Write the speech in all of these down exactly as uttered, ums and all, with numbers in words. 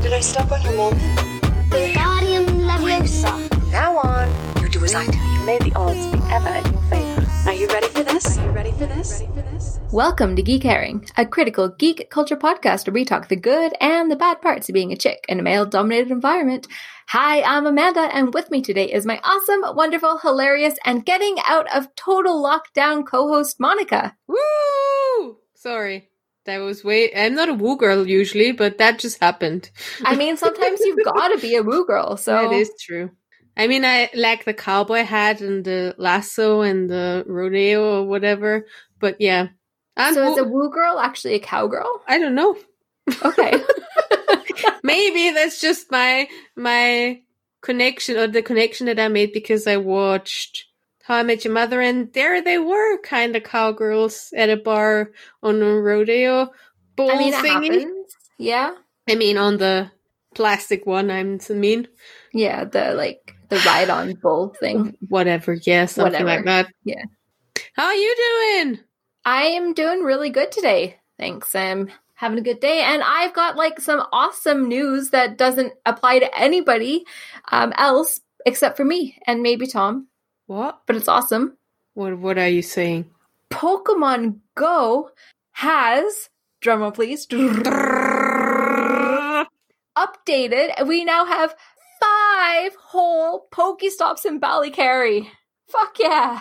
Did I stop on your mom? Wingardium Leviosa. From now on, you do as I do. You may the odds be ever in your favor. Are you ready for this? Are you ready for this? Ready for this? Welcome to Geek Hearing, a critical geek culture podcast where we talk the good and the bad parts of being a chick in a male-dominated environment. Hi, I'm Amanda, and with me today is my awesome, wonderful, hilarious, and getting out of total lockdown co-host, Monica. Woo! Sorry. That was way... I'm not a woo girl usually, but that just happened. I mean, sometimes you've got to be a woo girl, so... That is true. I mean, I like the cowboy hat and the lasso and the rodeo or whatever, but yeah. I'm so woo- is a woo girl actually a cowgirl? I don't know. Okay. Maybe that's just my my connection or the connection that I made because I watched... How I Met Your Mother, and there they were, kind of cowgirls at a bar on a rodeo, bowl I mean, singing. Yeah, I mean on the plastic one. I'm I mean, yeah, the like the ride-on bowl thing, whatever. Yeah, something whatever. Like that. Yeah. How are you doing? I am doing really good today. Thanks. I'm having a good day, and I've got like some awesome news that doesn't apply to anybody um, else except for me and maybe Tom. What? But it's awesome. What What are you saying? Pokemon Go has, drumroll please, updated. We now have five whole Pokestops in Ballycarry. Fuck yeah.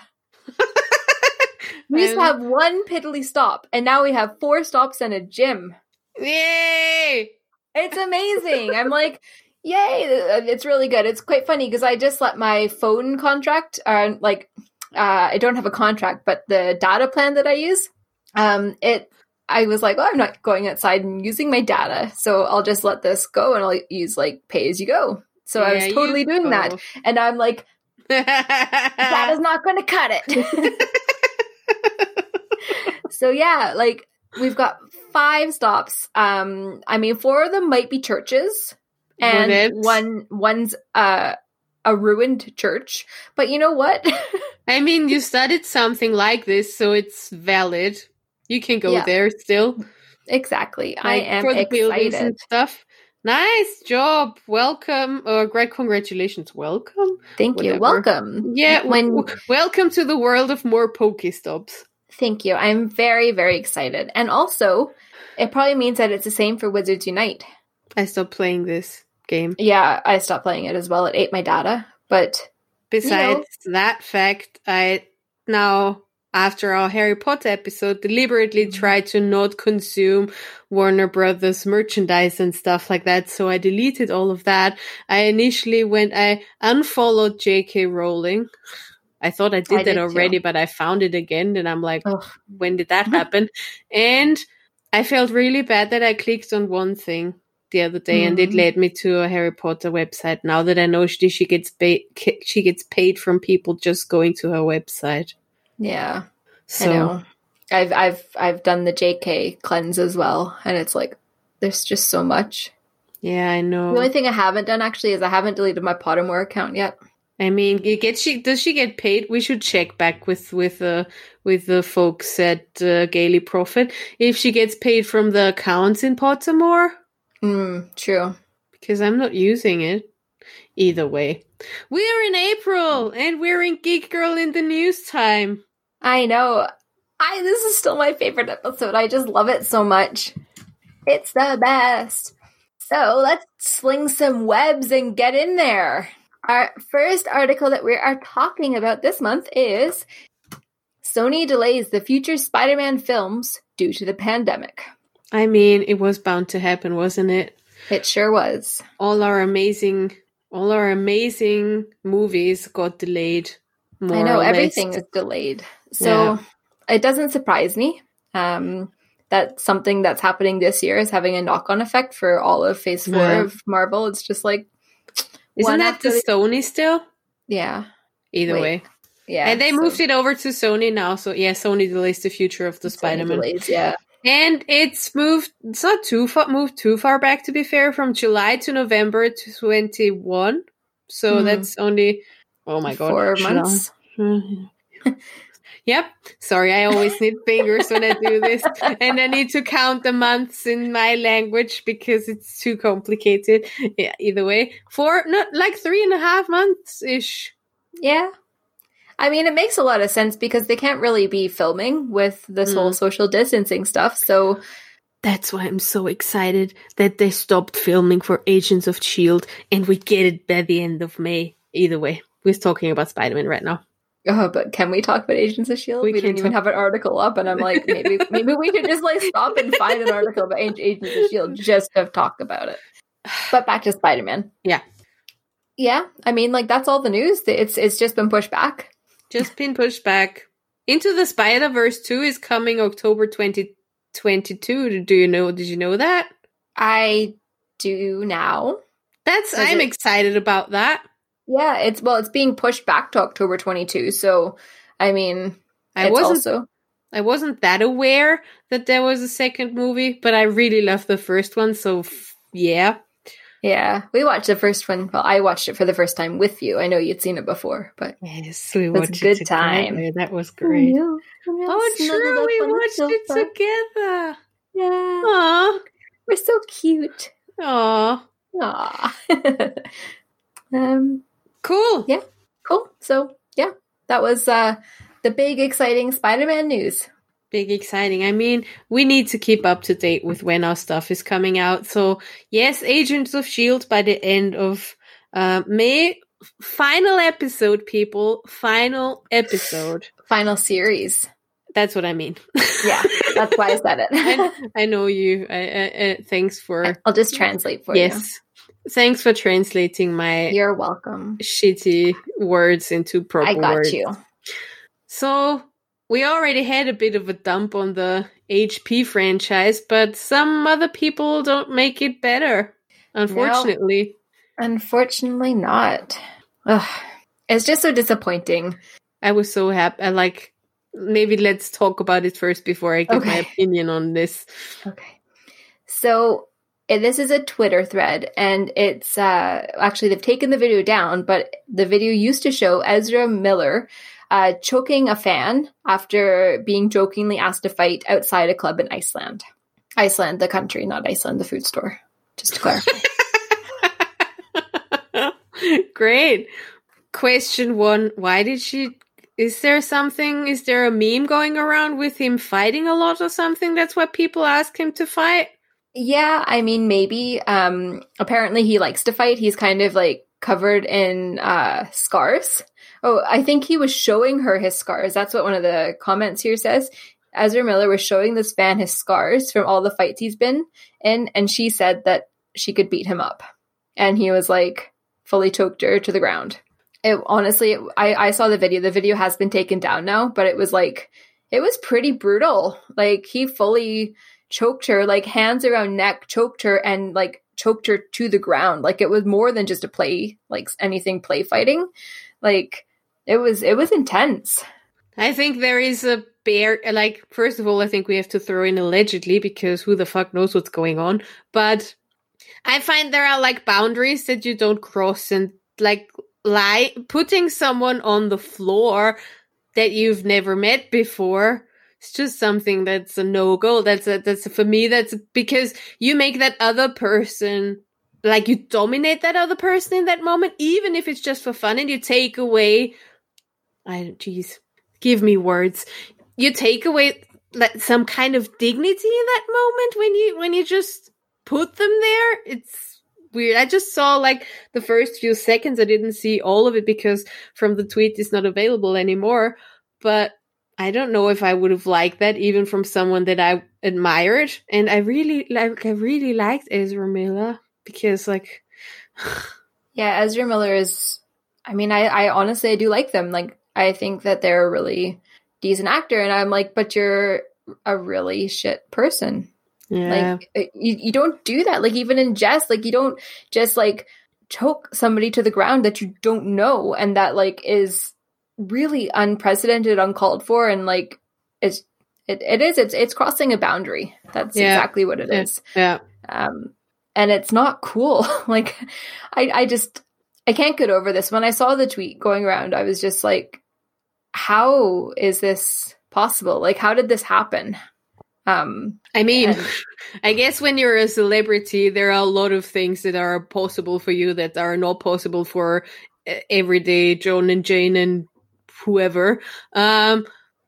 We used to have one piddly stop, and now we have four stops and a gym. Yay! It's amazing. I'm like... Yay! It's really good. It's quite funny because I just let my phone contract, uh, like, uh, I don't have a contract, but the data plan that I use, um, it, I was like, oh, I'm not going outside and using my data, so I'll just let this go and I'll use like pay as you go. So yeah, I was totally doing go. that, and I'm like, that is not going to cut it. So yeah, like we've got five stops. Um, I mean, four of them might be churches. And one one's uh, a ruined church. But you know what? I mean, you started something like this, so it's valid. You can go yeah. there still. Exactly. Like, I am for the excited. Buildings and stuff. Nice job. Welcome. Or uh, great congratulations. Welcome. Thank Whatever. you. Welcome. Yeah. When w- Welcome to the world of more Pokestops. Thank you. I'm very, very excited. And also, it probably means that it's the same for Wizards Unite. I stopped playing this. Game. Yeah, I stopped playing it as well. It ate my data, but besides you know. that fact, I now, after our Harry Potter episode, deliberately tried to not consume Warner Brothers merchandise and stuff like that, so I deleted all of that. I initially, when I unfollowed J K Rowling, I thought I did I that did already, too. But I found it again, and I'm like, Ugh. when did that happen? And I felt really bad that I clicked on one thing the other day, mm-hmm. and it led me to a Harry Potter website. Now that I know she, she gets paid, she gets paid from people just going to her website. Yeah, so I know. I've I've I've done the J K cleanse as well, and it's like there's just so much. Yeah, I know. The only thing I haven't done actually is I haven't deleted my Pottermore account yet. I mean, it gets, she does she get paid? We should check back with with uh, with the folks at uh, Gaily Profit if she gets paid from the accounts in Pottermore. Mm, true. Because I'm not using it. Either way. We're in April and we're in Geek Girl in the News time. I know. I this is still my favorite episode. I just love it so much. It's the best. So let's sling some webs and get in there. Our first article that we are talking about this month is Sony delays the future Spider-Man films due to the pandemic. I mean, it was bound to happen, wasn't it? It sure was. All our amazing, all our amazing movies got delayed. More I know, or everything less. is delayed. So yeah. It doesn't surprise me. Um, that something that's happening this year is having a knock-on effect for all of Phase Four yeah. of Marvel. It's just like, isn't that the Sony still? Yeah. Either Wait. way. Yeah. And they so. moved it over to Sony now. So yeah, Sony delays the future of the Sony Spider-Man. Delays, yeah. And it's moved. It's not too far moved too far back, to be fair, from July to November to twenty-one. So mm. that's only oh my god, four months. Yep. Sorry, I always need fingers when I do this, and I need to count the months in my language because it's too complicated. Yeah. Either way, four, not like three and a half months ish. Yeah. I mean, it makes a lot of sense because they can't really be filming with this mm. whole social distancing stuff. So that's why I'm so excited that they stopped filming for Agents of S H I E L D and we get it by the end of May. Either way, we're talking about Spider-Man right now. Oh, but can we talk about Agents of S H I E L D? We, we didn't even talk- have an article up, and I'm like, maybe maybe we should just like stop and find an article about Agents of S H I E L D just to talk about it. But back to Spider-Man. Yeah. Yeah. I mean, like, that's all the news. It's It's just been pushed back. Just been pushed back. Into the Spider-Verse two is coming October twenty twenty-two. Do you know? Did you know that? I do now. That's I'm it, excited about that. Yeah, it's well, it's being pushed back to October twenty-two. So, I mean, I it's wasn't also... I wasn't that aware that there was a second movie, but I really loved the first one. So, f- yeah. Yeah, we watched the first one. Well, I watched it for the first time with you. I know you'd seen it before, but yes, we it was watched a good it time. Together. That was great. Oh, yeah. oh true, we watched so it fun. together. Yeah. Aww. We're so cute. Aww. Aww. um, cool. Yeah, cool. So, yeah, that was uh, the big, exciting Spider-Man news. Big exciting. I mean, we need to keep up to date with when our stuff is coming out. So yes, Agents of S H I E L D by the end of uh, May. Final episode, people. Final episode. Final series. That's what I mean. Yeah, that's why I said it. I, I know you. I, I, I, thanks for... I'll just translate for yes. you. Yes. Thanks for translating my... You're welcome. ...shitty words into proper words. I got words. you. So... We already had a bit of a dump on the H P franchise, but some other people don't make it better, unfortunately. No, unfortunately not. Ugh. It's just so disappointing. I was so happy. I like, maybe let's talk about it first before I give okay. my opinion on this. Okay. So this is a Twitter thread, and it's uh, actually they've taken the video down, but the video used to show Ezra Miller Uh, choking a fan after being jokingly asked to fight outside a club in Iceland. Iceland, the country, not Iceland, the food store. Just to clarify. Great. Question one, why did she... Is there something... Is there a meme going around with him fighting a lot or something? That's why people ask him to fight? Yeah, I mean, maybe. Um, apparently he likes to fight. He's kind of, like, covered in uh, scars. Oh, I think he was showing her his scars. That's what one of the comments here says. Ezra Miller was showing this fan his scars from all the fights he's been in, and she said that she could beat him up. And he was like, fully choked her to the ground. It, honestly, it, I, I saw the video. The video has been taken down now, but it was like, it was pretty brutal. Like, he fully choked her, like, hands around neck, choked her, and, like, choked her to the ground. Like, it was more than just a play, like, anything play fighting. Like, It was it was intense. I think there is a bear, like, first of all, I think we have to throw in allegedly because who the fuck knows what's going on. But I find there are, like, boundaries that you don't cross, and, like, lie putting someone on the floor that you've never met before. It's just something that's a no-go. That's a, that's a, for me, that's a, because you make that other person, like, you dominate that other person in that moment, even if it's just for fun, and you take away... I don't, geez, give me words. You take away like, some kind of dignity in that moment when you when you just put them there. It's weird. I just saw like the first few seconds. I didn't see all of it because from the tweet it's not available anymore. But I don't know if I would have liked that even from someone that I admired. And I really like I really liked Ezra Miller because like yeah, Ezra Miller is. I mean, I I honestly I do like them. Like. I think that they're a really decent actor, and I'm like, but you're a really shit person. Yeah. Like you, you don't do that. Like even in jest, like you don't just like choke somebody to the ground that you don't know. And that like is really unprecedented, uncalled for. And like, it's, it, it is, it's, it's crossing a boundary. That's yeah. exactly what it yeah. is. Yeah. Um, and it's not cool. Like I, I just, I can't get over this. When I saw the tweet going around, I was just like, how is this possible? Like, how did this happen? Um, I mean, and- I guess when you're a celebrity, there are a lot of things that are possible for you that are not possible for everyday John and Jane and whoever. Um,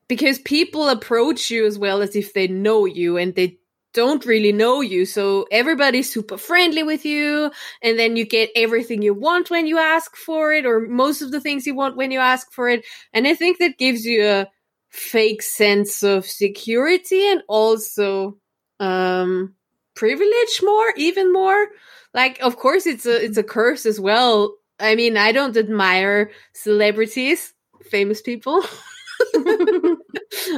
because people approach you as well as if they know you, and they don't really know you. So everybody's super friendly with you, and then you get everything you want when you ask for it, or most of the things you want when you ask for it. And I think that gives you a fake sense of security and also um, privilege more, even more. Like, of course, it's a it's a curse as well. I mean, I don't admire celebrities, famous people.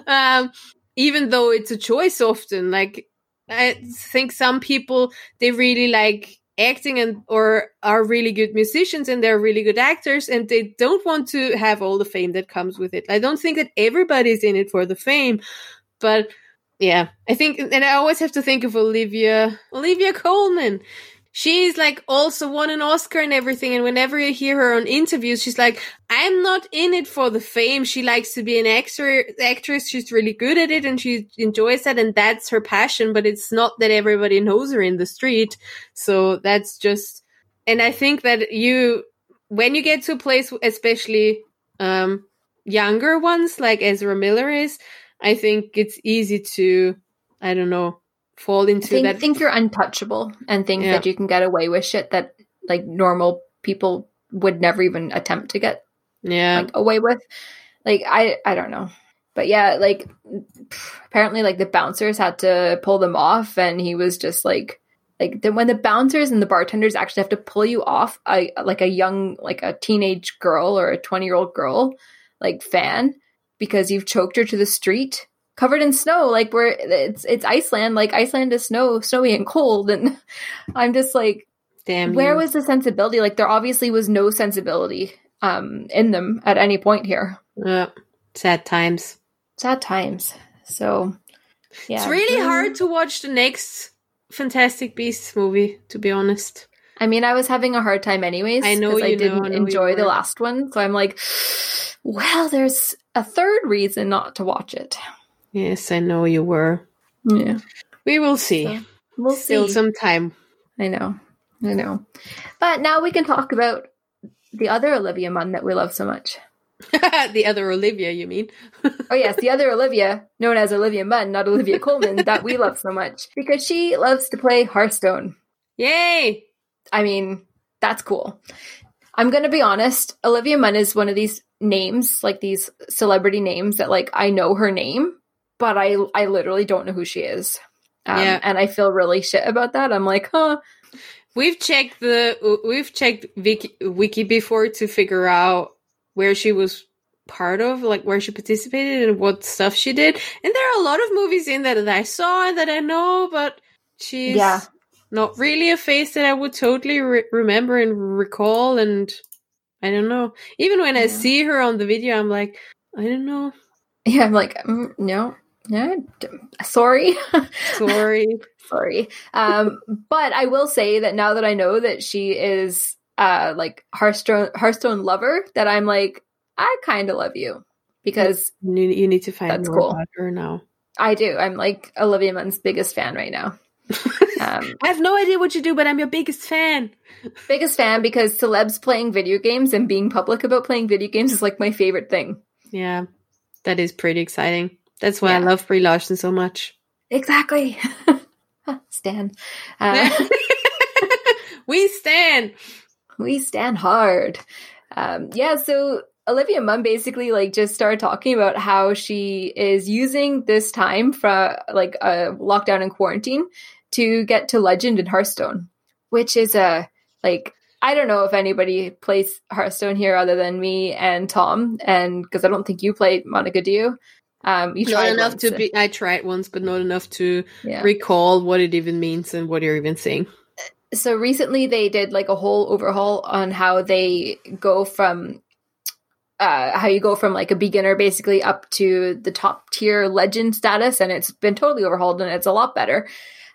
um, even though it's a choice often, like, I think some people, they really like acting and or are really good musicians and they're really good actors, and they don't want to have all the fame that comes with it. I don't think that everybody's in it for the fame, but yeah, I think, and I always have to think of Olivia, Olivia Colman. She's like also won an Oscar and everything. And whenever you hear her on interviews, she's like, I'm not in it for the fame. She likes to be an actor, actress. She's really good at it and she enjoys that. And that's her passion. But it's not that everybody knows her in the street. So that's just, and I think that you, when you get to a place, especially um, younger ones like Ezra Miller is, I think it's easy to, I don't know, fall into think, that. Think you're untouchable and think yeah. that you can get away with shit that like normal people would never even attempt to get yeah. like, away with. Like, I, I don't know. But yeah, like apparently like the bouncers had to pull them off, and he was just like, like then when the bouncers and the bartenders actually have to pull you off, I, like a young, like a teenage girl or a twenty year old girl, like fan, because you've choked her to the street. Covered in snow, like we're it's it's Iceland, like Iceland is snow, snowy and cold, and I'm just like, damn. Where you. Was the sensibility? Like there obviously was no sensibility um in them at any point here. Uh, sad times, sad times. So yeah, it's really mm-hmm. hard to watch the next Fantastic Beasts movie. To be honest, I mean, I was having a hard time anyways. I know you I didn't know, I know enjoy the last one, so I'm like, well, there's a third reason not to watch it. Yes, I know you were. Yeah. We will see. So, we'll Still see. Some time. I know. I know. But now we can talk about the other Olivia Munn that we love so much. The other Olivia, you mean? Oh, yes. The other Olivia, known as Olivia Munn, not Olivia Colman, that we love so much. Because she loves to play Hearthstone. Yay! I mean, that's cool. I'm going to be honest. Olivia Munn is one of these names, like these celebrity names that, like, I know her name. But I, I literally don't know who she is. Um, yeah. And I feel really shit about that. I'm like, huh. We've checked the we've checked Wiki, Wiki before to figure out where she was part of, like where she participated and what stuff she did. And there are a lot of movies in there that I saw and that I know, but she's yeah. not really a face that I would totally re- remember and recall. And I don't know. Even when yeah. I see her on the video, I'm like, I don't know. Yeah, I'm like, mm, no. Yeah, sorry. Sorry. Sorry. Um, but I will say that now that I know that she is uh, like Hearthstone, Hearthstone lover, that I'm like, I kind of love you because you, you need to find that's more cool. about her now. I do. I'm like Olivia Munn's biggest fan right now. um, I have no idea what you do, but I'm your biggest fan. Biggest fan because celebs playing video games and being public about playing video games is like my favorite thing. Yeah, that is pretty exciting. That's why yeah. I love Brie Larson so much. Exactly. Stan. Uh, we stan. We stan hard. Um, yeah, so Olivia Munn basically like just started talking about how she is using this time for like a lockdown and quarantine to get to Legend in Hearthstone, which is a like I don't know if anybody plays Hearthstone here other than me and Tom, and because I don't think you play, Monica, do you? Um, you not tried enough to be. I tried once, but not enough to yeah. recall what it even means and what you're even saying. So recently, they did like a whole overhaul on how they go from uh, how you go from like a beginner basically up to the top tier legend status, and it's been totally overhauled and it's a lot better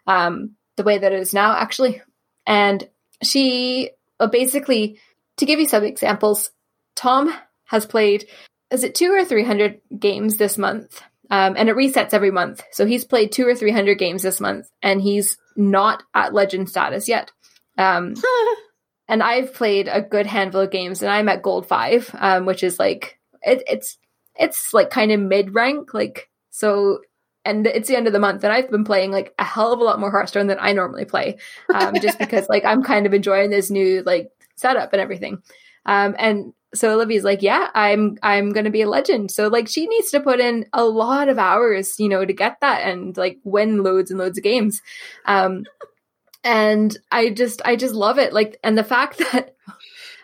um, the way that it is now actually. And she uh, basically, to give you some examples, Tom has played. Is it two or three hundred games this month? Um, and it resets every month. So he's played two or three hundred games this month, and he's not at legend status yet. Um, and I've played a good handful of games, and I'm at gold five, um, which is like it, it's it's like kind of mid rank, like so. And it's the end of the month, and I've been playing like a hell of a lot more Hearthstone than I normally play, um, just because like I'm kind of enjoying this new like setup and everything, um, and. So Olivia's like, yeah, I'm I'm going to be a legend. So like she needs to put in a lot of hours, you know, to get that and like win loads and loads of games. Um, and I just I just love it. Like, and the fact that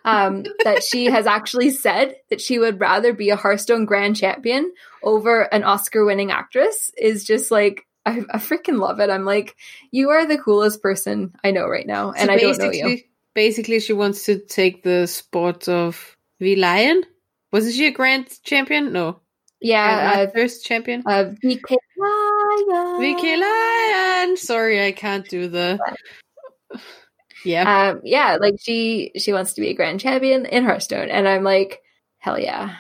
um, that she has actually said that she would rather be a Hearthstone Grand Champion over an Oscar-winning actress is just like I, I freaking love it. I'm like, you are the coolest person I know right now, and so I don't know you. Basically, she wants to take the sport of. V-Lion? Wasn't she a grand champion? No. Yeah. Uh, first champion? Uh, V K-Lion. V K-Lion. Sorry, I can't do the... Yeah. Um, yeah, like she she wants to be a grand champion in Hearthstone. And I'm like, hell yeah.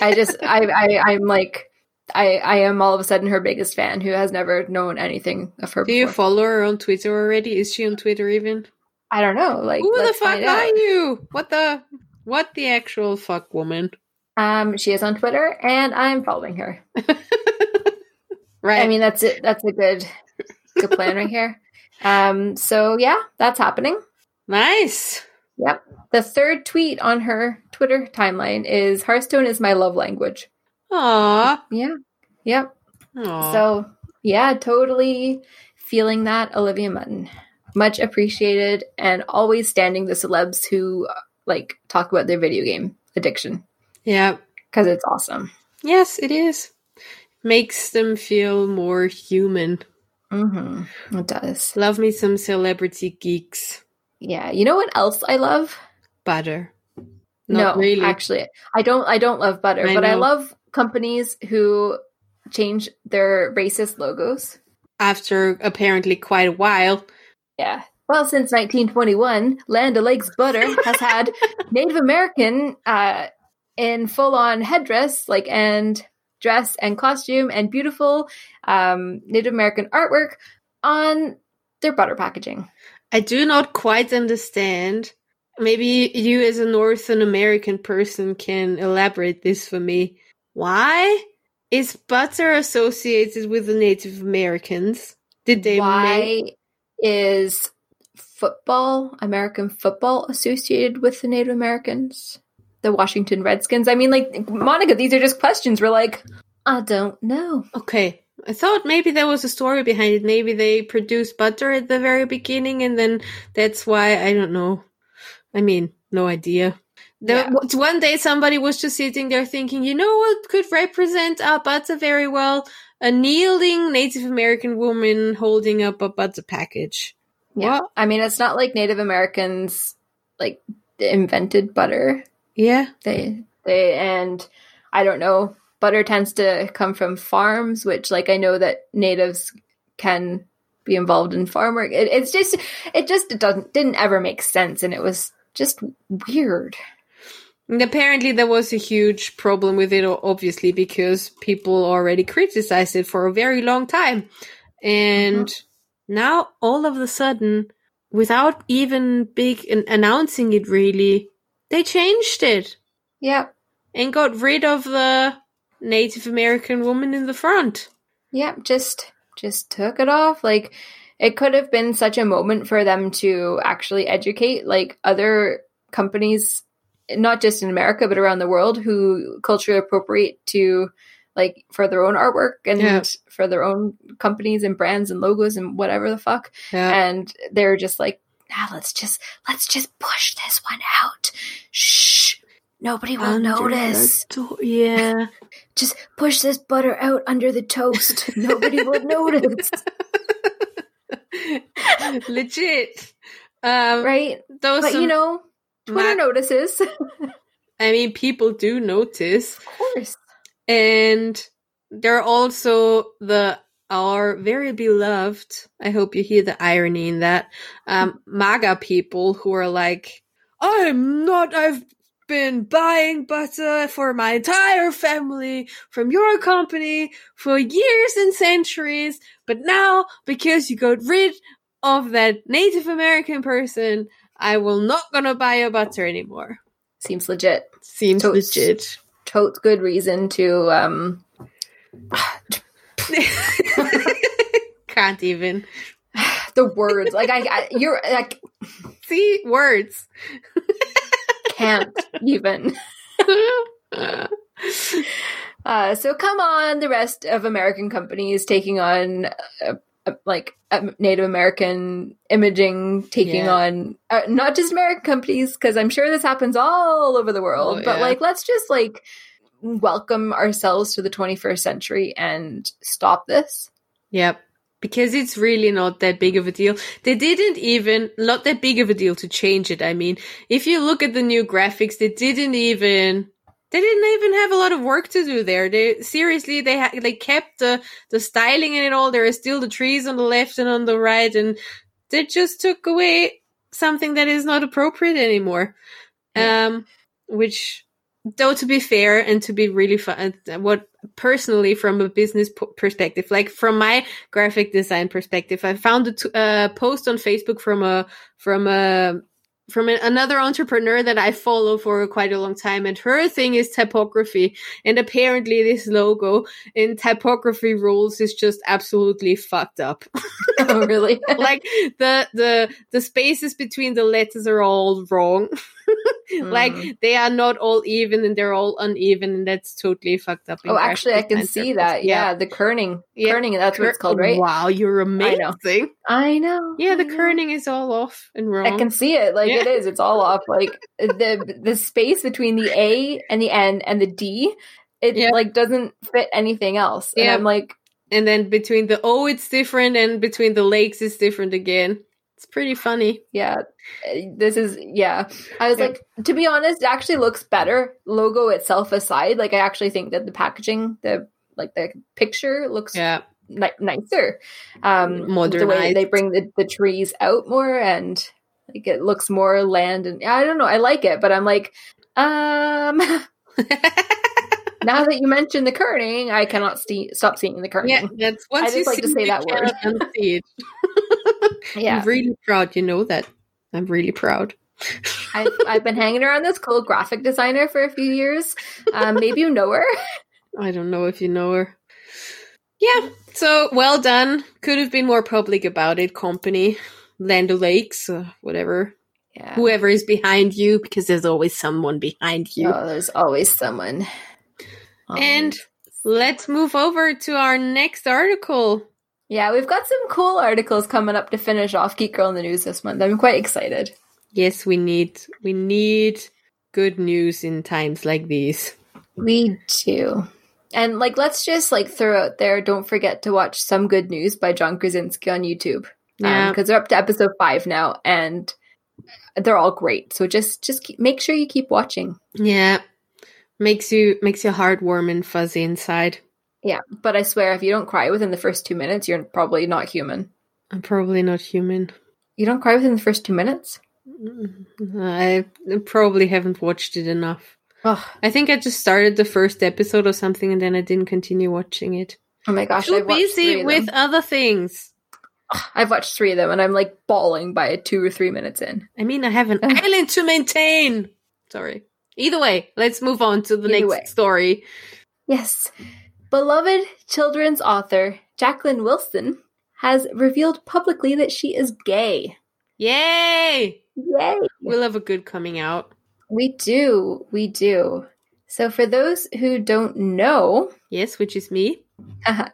I just, I, I, I'm like, I, I am all of a sudden her biggest fan who has never known anything of her before. Do you follow her on Twitter already? Is she on Twitter even? I don't know. Like, who the fuck are you? What the... What the actual fuck, woman? Um, she is on Twitter, and I'm following her. Right. I mean, that's it. That's a good, good plan right here. Um. So yeah, that's happening. Nice. Yep. The third tweet on her Twitter timeline is "Hearthstone is my love language." Aw. Yeah. Yep. Aww. So yeah, totally feeling that, Olivia Munn. Much appreciated, and always standing the celebs who. Like, talk about their video game addiction. Yeah. Because it's awesome. Yes, it is. Makes them feel more human. Mm-hmm. It does. Love me some celebrity geeks. Yeah. You know what else I love? Butter. Not no, really. Actually, I don't I don't love butter, I but know. I love companies who change their racist logos. After apparently quite a while. Yeah. Well, since nineteen twenty-one, Land O'Lakes butter has had Native American uh, in full-on headdress, like and dress and costume, and beautiful um, Native American artwork on their butter packaging. I do not quite understand. Maybe you, as a North American person, can elaborate this for me. Why is butter associated with the Native Americans? Did they? Why make- is football, American football, associated with the Native Americans, the Washington Redskins? I mean, like, Monica, these are just questions. We're like, I don't know. Okay. I thought maybe there was a story behind it. Maybe they produced butter at the very beginning, and then that's why, I don't know. I mean, no idea. There, yeah. One day somebody was just sitting there thinking, you know what could represent our butter very well? A kneeling Native American woman holding up a butter package. Yeah, what? I mean, it's not like Native Americans like invented butter. Yeah, they they and I don't know. Butter tends to come from farms, which like I know that natives can be involved in farm work. It, it's just it just it doesn't didn't ever make sense, and it was just weird. And apparently, there was a huge problem with it, obviously, because people already criticized it for a very long time, and. Mm-hmm. Now, all of a sudden, without even big an- announcing it really, they changed it. Yeah. And got rid of the Native American woman in the front. Yeah, just just took it off. Like, it could have been such a moment for them to actually educate, like, other companies, not just in America, but around the world, who culturally appropriate to... like for their own artwork and yeah. for their own companies and brands and logos and whatever the fuck. Yeah. And they're just like, ah, let's just, let's just push this one out. Shh. Nobody will under notice. To- yeah. Just push this butter out under the toast. Nobody will notice. Legit. Um, right? Those but, you know, Twitter ma- notices. I mean, people do notice. Of course. And there are also the... Are very beloved. I hope you hear the irony in that. Um, MAGA people who are like, I'm not, I've been buying butter for my entire family from your company for years and centuries, but now because you got rid of that Native American person, I will not gonna buy your butter anymore. Seems legit. Seems totes, legit. Totes good reason to, um, can't even the words like I, I you're like see words can't even uh so come on, the rest of American companies taking on uh, uh, like uh, Native American imaging, taking yeah. on uh, not just American companies, because I'm sure this happens all over the world, oh, but yeah. like let's just like welcome ourselves to the twenty-first century and stop this. Yep. Because it's really not that big of a deal. They didn't even, not that big of a deal to change it. I mean, if you look at the new graphics, they didn't even, they didn't even have a lot of work to do there. They, seriously, they ha- they kept the, the styling in it all. There are still the trees on the left and on the right, and they just took away something that is not appropriate anymore. Yeah. Um, which... Though, to be fair and to be really fun, what personally from a business po- perspective, like from my graphic design perspective, I found a t- uh, post on Facebook from a from a from a, another entrepreneur that I follow for quite a long time, and her thing is typography, and apparently this logo in typography rules is just absolutely fucked up. Oh, really? Like the the the spaces between the letters are all wrong. Like mm. they are not all even, and they're all uneven, and that's totally fucked up. Oh, actually, I can see that. Yeah, yeah, the kerning, yeah. kerning, that's Ker- what it's called, right? Wow, you're amazing. I know. I know. Yeah, the I know. kerning is all off and wrong. I can see it. Like yeah. it is. It's all off. Like the the space between the A and the N and the D, it yeah. like doesn't fit anything else. And yeah. I'm like, and then between the O, it's different, and between the lakes, it's different again. It's pretty funny. Yeah. This is, yeah. I was yeah. like, to be honest, it actually looks better. Logo itself aside, like I actually think that the packaging, the like the picture looks yeah. ni- nicer. Um, Modernized. The way they bring the, the trees out more, and like it looks more land. And I don't know. I like it, but I'm like, um, now that you mentioned the kerning, I cannot see, stop seeing the kerning. Yeah, that's once I just you like see to say that word. Yeah. I'm really proud, you know that. I'm really proud. I've, I've been hanging around this cool graphic designer for a few years. Um, maybe you know her. I don't know if you know her. Yeah, so well done. Could have been more public about it, company. Land O'Lakes, uh, whatever. Yeah. Whoever is behind you, because there's always someone behind you. Oh, there's always someone. Um, and let's move over to our next article. Yeah, we've got some cool articles coming up to finish off Geek Girl in the News this month. I'm quite excited. Yes, we need we need good news in times like these. We do. And like let's just like throw out there, don't forget to watch Some Good News by John Krasinski on YouTube. Yeah. Um, 'cause they're up to episode five now, and they're all great. So just just keep, make sure you keep watching. Yeah. Makes you makes your heart warm and fuzzy inside. Yeah, but I swear, if you don't cry within the first two minutes, you're probably not human. I'm probably not human. You don't cry within the first two minutes? I probably haven't watched it enough. Oh. I think I just started the first episode or something, and then I didn't continue watching it. Oh my gosh, I've watched three of them. Too busy with other things. I've watched three of them, and I'm like bawling by two or three minutes in. I mean, I have an island to maintain. Sorry. Either way, let's move on to the Either next way. story. Yes. Beloved children's author Jacqueline Wilson has revealed publicly that she is gay. Yay! Yay! We love a good coming out. We do. We do. So for those who don't know... Yes, which is me. Uh,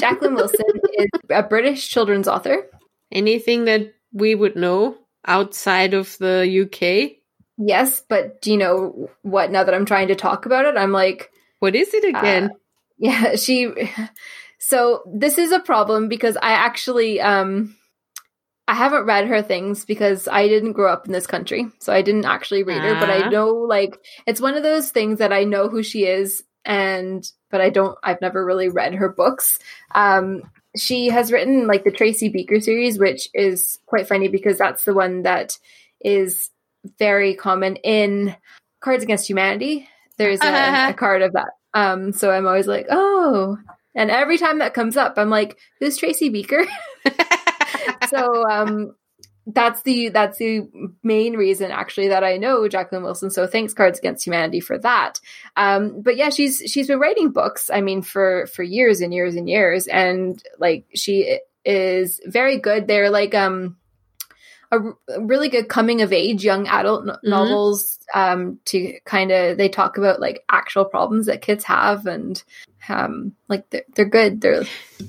Jacqueline Wilson is a British children's author. Anything that we would know outside of the U K? yes, but do you know what? Now that I'm trying to talk about it, I'm like, what is it again? Uh, yeah, she. So this is a problem because I actually, um, I haven't read her things because I didn't grow up in this country, so I didn't actually read uh-huh. her. But I know, like, it's one of those things that I know who she is, and but I don't. I've never really read her books. Um, she has written like the Tracy Beaker series, which is quite funny because that's the one that is very common in Cards Against Humanity. There's a, uh-huh. a card of that. Um, so I'm always like, oh. And every time that comes up, I'm like, who's Tracy Beaker? So um, that's the that's the main reason, actually, that I know Jacqueline Wilson. So thanks, Cards Against Humanity, for that. Um, but yeah, she's she's been writing books, I mean, for, for years and years and years. And, like, she is very good. They're, like, um, a r- really good coming-of-age young adult no- mm-hmm. novels um, to kind of – they talk about, like, actual problems that kids have and, um, like, they're, they're good. They're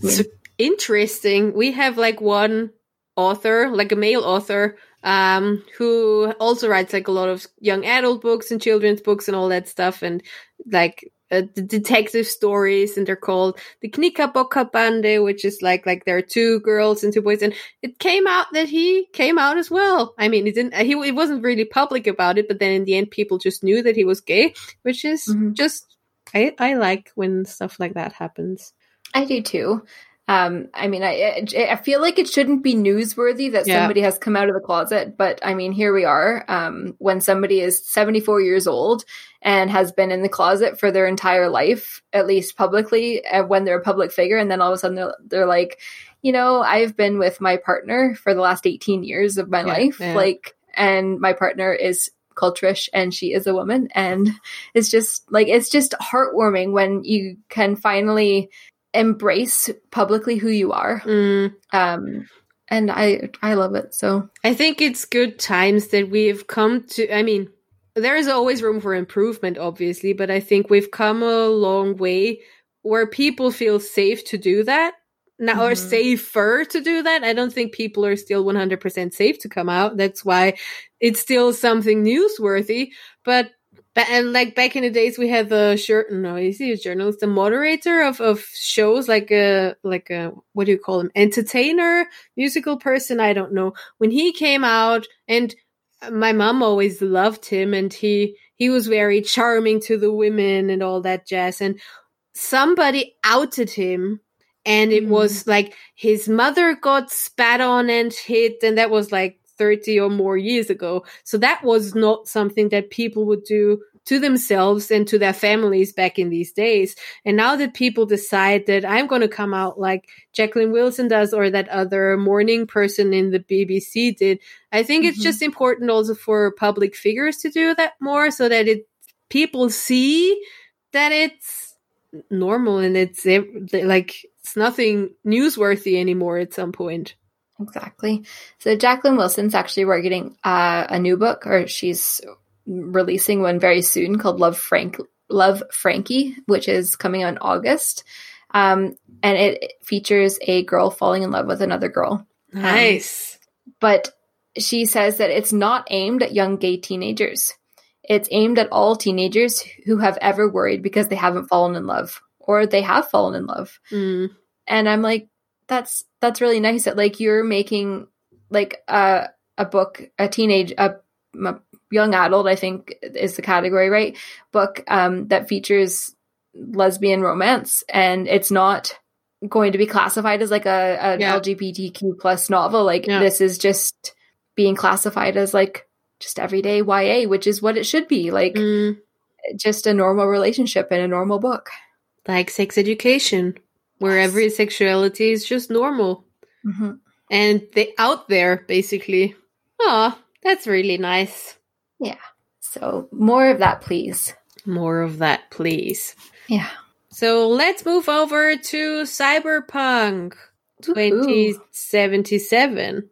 so interesting. We have, like, one – author, like a male author, um, who also writes like a lot of young adult books and children's books and all that stuff, and like uh, the detective stories, and they're called the Knickerbocker Bande, which is like like there are two girls and two boys, and it came out that he came out as well. I mean, it didn't. He it wasn't really public about it, but then in the end, people just knew that he was gay, which is mm-hmm. just I I like when stuff like that happens. I do too. Um, I mean, I I feel like it shouldn't be newsworthy that yeah. somebody has come out of the closet, but I mean, here we are. Um, when somebody is seventy-four years old and has been in the closet for their entire life, at least publicly, uh, when they're a public figure, and then all of a sudden they're, they're like, you know, I've been with my partner for the last eighteen years of my yeah, life, yeah. like, and my partner is called Trish, and she is a woman, and it's just like it's just heartwarming when you can finally embrace publicly who you are. Mm. Um, and I, I love it. So I think it's good times that we've come to, I mean, there is always room for improvement, obviously, but I think we've come a long way where people feel safe to do that now, mm-hmm. or safer to do that. I don't think people are still one hundred percent safe to come out. That's why it's still something newsworthy, but But, and like back in the days, we had the shirt. No, is he a journalist? The moderator of, of shows, like a like a what do you call him? Entertainer, musical person. I don't know. When he came out, and my mom always loved him, and he he was very charming to the women and all that jazz. And somebody outed him, and it mm. was like his mother got spat on and hit, and that was like thirty or more years ago. So that was not something that people would do to themselves and to their families back in these days. And now that people decide that I'm going to come out like Jacqueline Wilson does, or that other morning person in the B B C did, I think mm-hmm. it's just important also for public figures to do that more, so that it people see that it's normal and it's like it's nothing newsworthy anymore at some point. Exactly. So Jacqueline Wilson's actually working uh, a new book, or she's releasing one very soon called Love Frank, Love Frankie, which is coming out in August. Um, and it features a girl falling in love with another girl. Nice. Um, but she says that it's not aimed at young gay teenagers. It's aimed at all teenagers who have ever worried because they haven't fallen in love, or they have fallen in love. Mm. And I'm like, that's that's really nice that like you're making like a a book, a teenage a, a young adult, I think is the category, right? Book um, that features lesbian romance, and it's not going to be classified as like a an yeah. L G B T Q plus novel. Like yeah. this is just being classified as like just everyday Y A, which is what it should be, like mm. just a normal relationship in a normal book, like sex education. Where every sexuality is just normal. Mm-hmm. And they out there, basically. Oh, that's really nice. Yeah. So more of that, please. More of that, please. Yeah. So let's move over to Cyberpunk twenty seventy-seven. Ooh.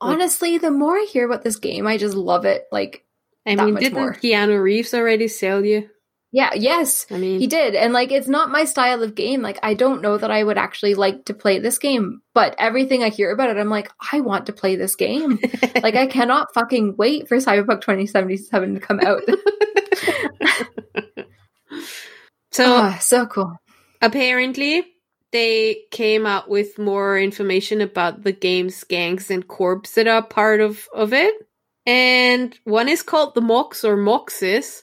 Honestly, the more I hear about this game, I just love it. Like, I mean, didn't more. Keanu Reeves already sell you? Yeah, yes, I mean, he did. And, like, it's not my style of game. Like, I don't know that I would actually like to play this game. But everything I hear about it, I'm like, I want to play this game. Like, I cannot fucking wait for Cyberpunk twenty seventy-seven to come out. So, oh, so cool. Apparently, they came out with more information about the game's gangs and corps that are part of, of it. And one is called the Mox or Moxes.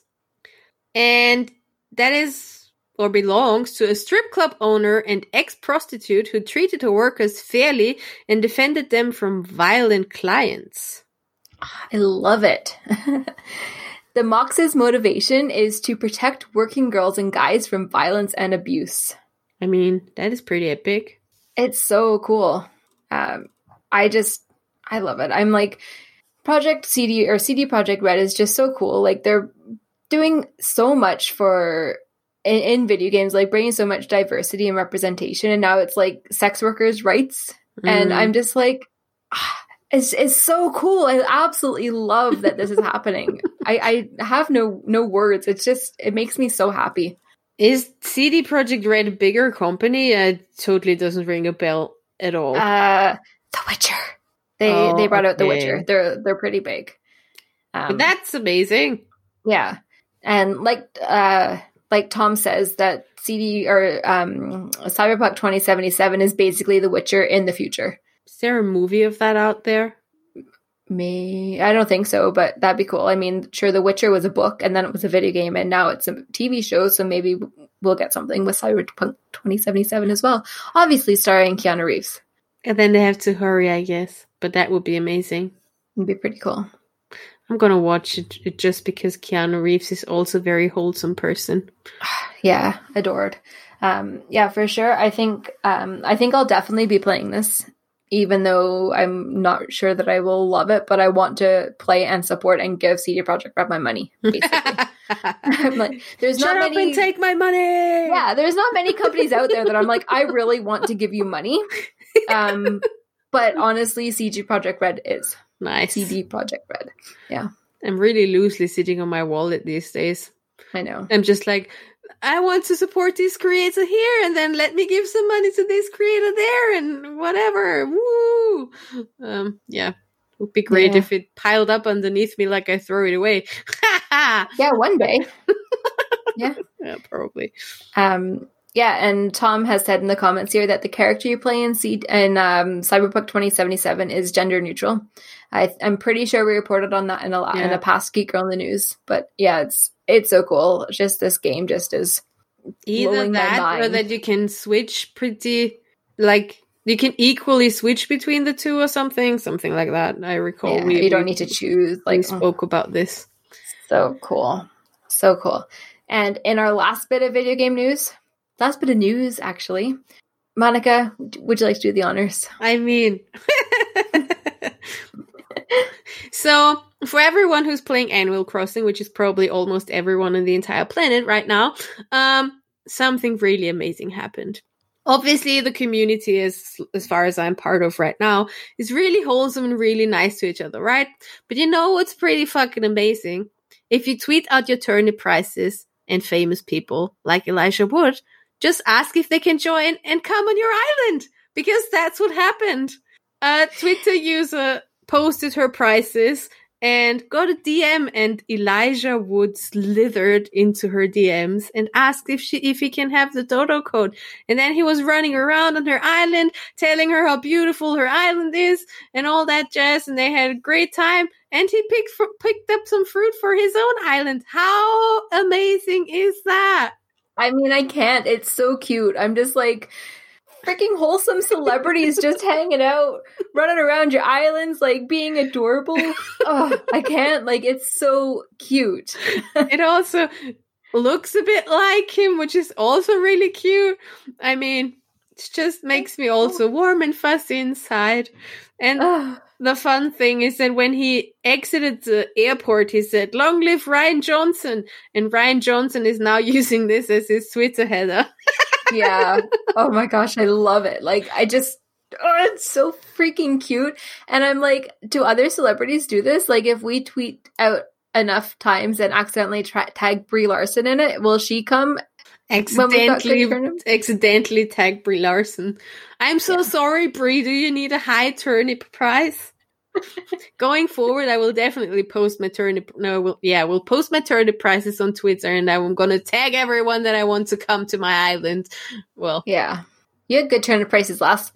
And that is or belongs to a strip club owner and ex-prostitute who treated her workers fairly and defended them from violent clients. I love it. The Mox's motivation is to protect working girls and guys from violence and abuse. I mean, that is pretty epic. It's so cool. Um, I just, I love it. I'm like, Project C D or C D Projekt Red is just so cool. Like, they're doing so much for in, in video games, like bringing so much diversity and representation, and now it's like sex workers' rights, mm. and I'm just like, ah, it's it's so cool. I absolutely love that this is happening. I, I have no no words. It's just it makes me so happy. Is C D Projekt Red a bigger company? It totally doesn't ring a bell at all. Uh, The Witcher. They oh, they brought okay. out The Witcher. They're they're pretty big. Um, That's amazing. Yeah. And like uh, like Tom says, that C D or um, Cyberpunk twenty seventy-seven is basically The Witcher in the future. Is there a movie of that out there? Me, I don't think so, but that'd be cool. I mean, sure, The Witcher was a book, and then it was a video game, and now it's a T V show, so maybe we'll get something with Cyberpunk twenty seventy-seven as well. Obviously starring Keanu Reeves. And then they have to hurry, I guess, but that would be amazing. It'd be pretty cool. I'm going to watch it, it just because Keanu Reeves is also a very wholesome person. Yeah, adored. Um, yeah, for sure. I think um, I think I'll definitely be playing this, even though I'm not sure that I will love it, but I want to play and support and give C D Projekt Red my money, basically. I'm like, there's Shut not up many... and take my money! Yeah, there's not many companies out there that I'm like, I really want to give you money. Um, but honestly, C D Projekt Red is. Nice. C D Projekt Red. Yeah. I'm really loosely sitting on my wallet these days. I know. I'm just like, I want to support this creator here, and then let me give some money to this creator there, and whatever. Woo! Um, yeah. It would be great yeah. if it piled up underneath me like I throw it away. Yeah, one day. Yeah. Yeah, probably. Um, yeah, and Tom has said in the comments here that the character you play in, C- in um, Cyberpunk twenty seventy-seven is gender neutral. I, I'm pretty sure we reported on that in a, yeah. in a past Geek Girl in the News. But yeah, it's it's so cool. It's just this game just is either that or that you can switch pretty, like you can equally switch between the two or something, something like that. I recall yeah, we you don't we, need to choose. Like we spoke about this. So cool, so cool. And in our last bit of video game news, last bit of news actually, Monica, would you like to do the honors? I mean. So, for everyone who's playing Animal Crossing, which is probably almost everyone on the entire planet right now, um, something really amazing happened. Obviously, the community, is, as far as I'm part of right now, is really wholesome and really nice to each other, right? But you know what's pretty fucking amazing? If you tweet out your turnip prices and famous people like Elijah Wood, just ask if they can join and come on your island, because that's what happened. A Twitter user posted her prices and got a D M, and Elijah Wood slithered into her D Ms and asked if she if he can have the dodo code. And then he was running around on her island, telling her how beautiful her island is and all that jazz. And they had a great time. And he picked fr- picked up some fruit for his own island. How amazing is that? I mean, I can't. It's so cute. I'm just like, freaking wholesome celebrities just hanging out, running around your islands, like being adorable. Oh, I can't. Like, it's so cute. It also looks a bit like him, which is also really cute. I mean, it just makes me also warm and fuzzy inside. And oh. The fun thing is that when he exited the airport, he said, "Long live Ryan Johnson." And Ryan Johnson is now using this as his Twitter header. Yeah. Oh my gosh, I love it. Like, I just, oh, it's so freaking cute. And I'm like, do other celebrities do this? Like, if we tweet out enough times and accidentally tra- tag Brie Larson in it, will she come? Accidentally, accidentally tag Brie Larson. I'm so yeah. sorry, Brie. Do you need a high turnip price? Going forward, I will definitely post my turnip. No, we'll, yeah, we'll post my turnip prices on Twitter, and I'm going to tag everyone that I want to come to my island. Well, yeah, you had good turnip prices last week.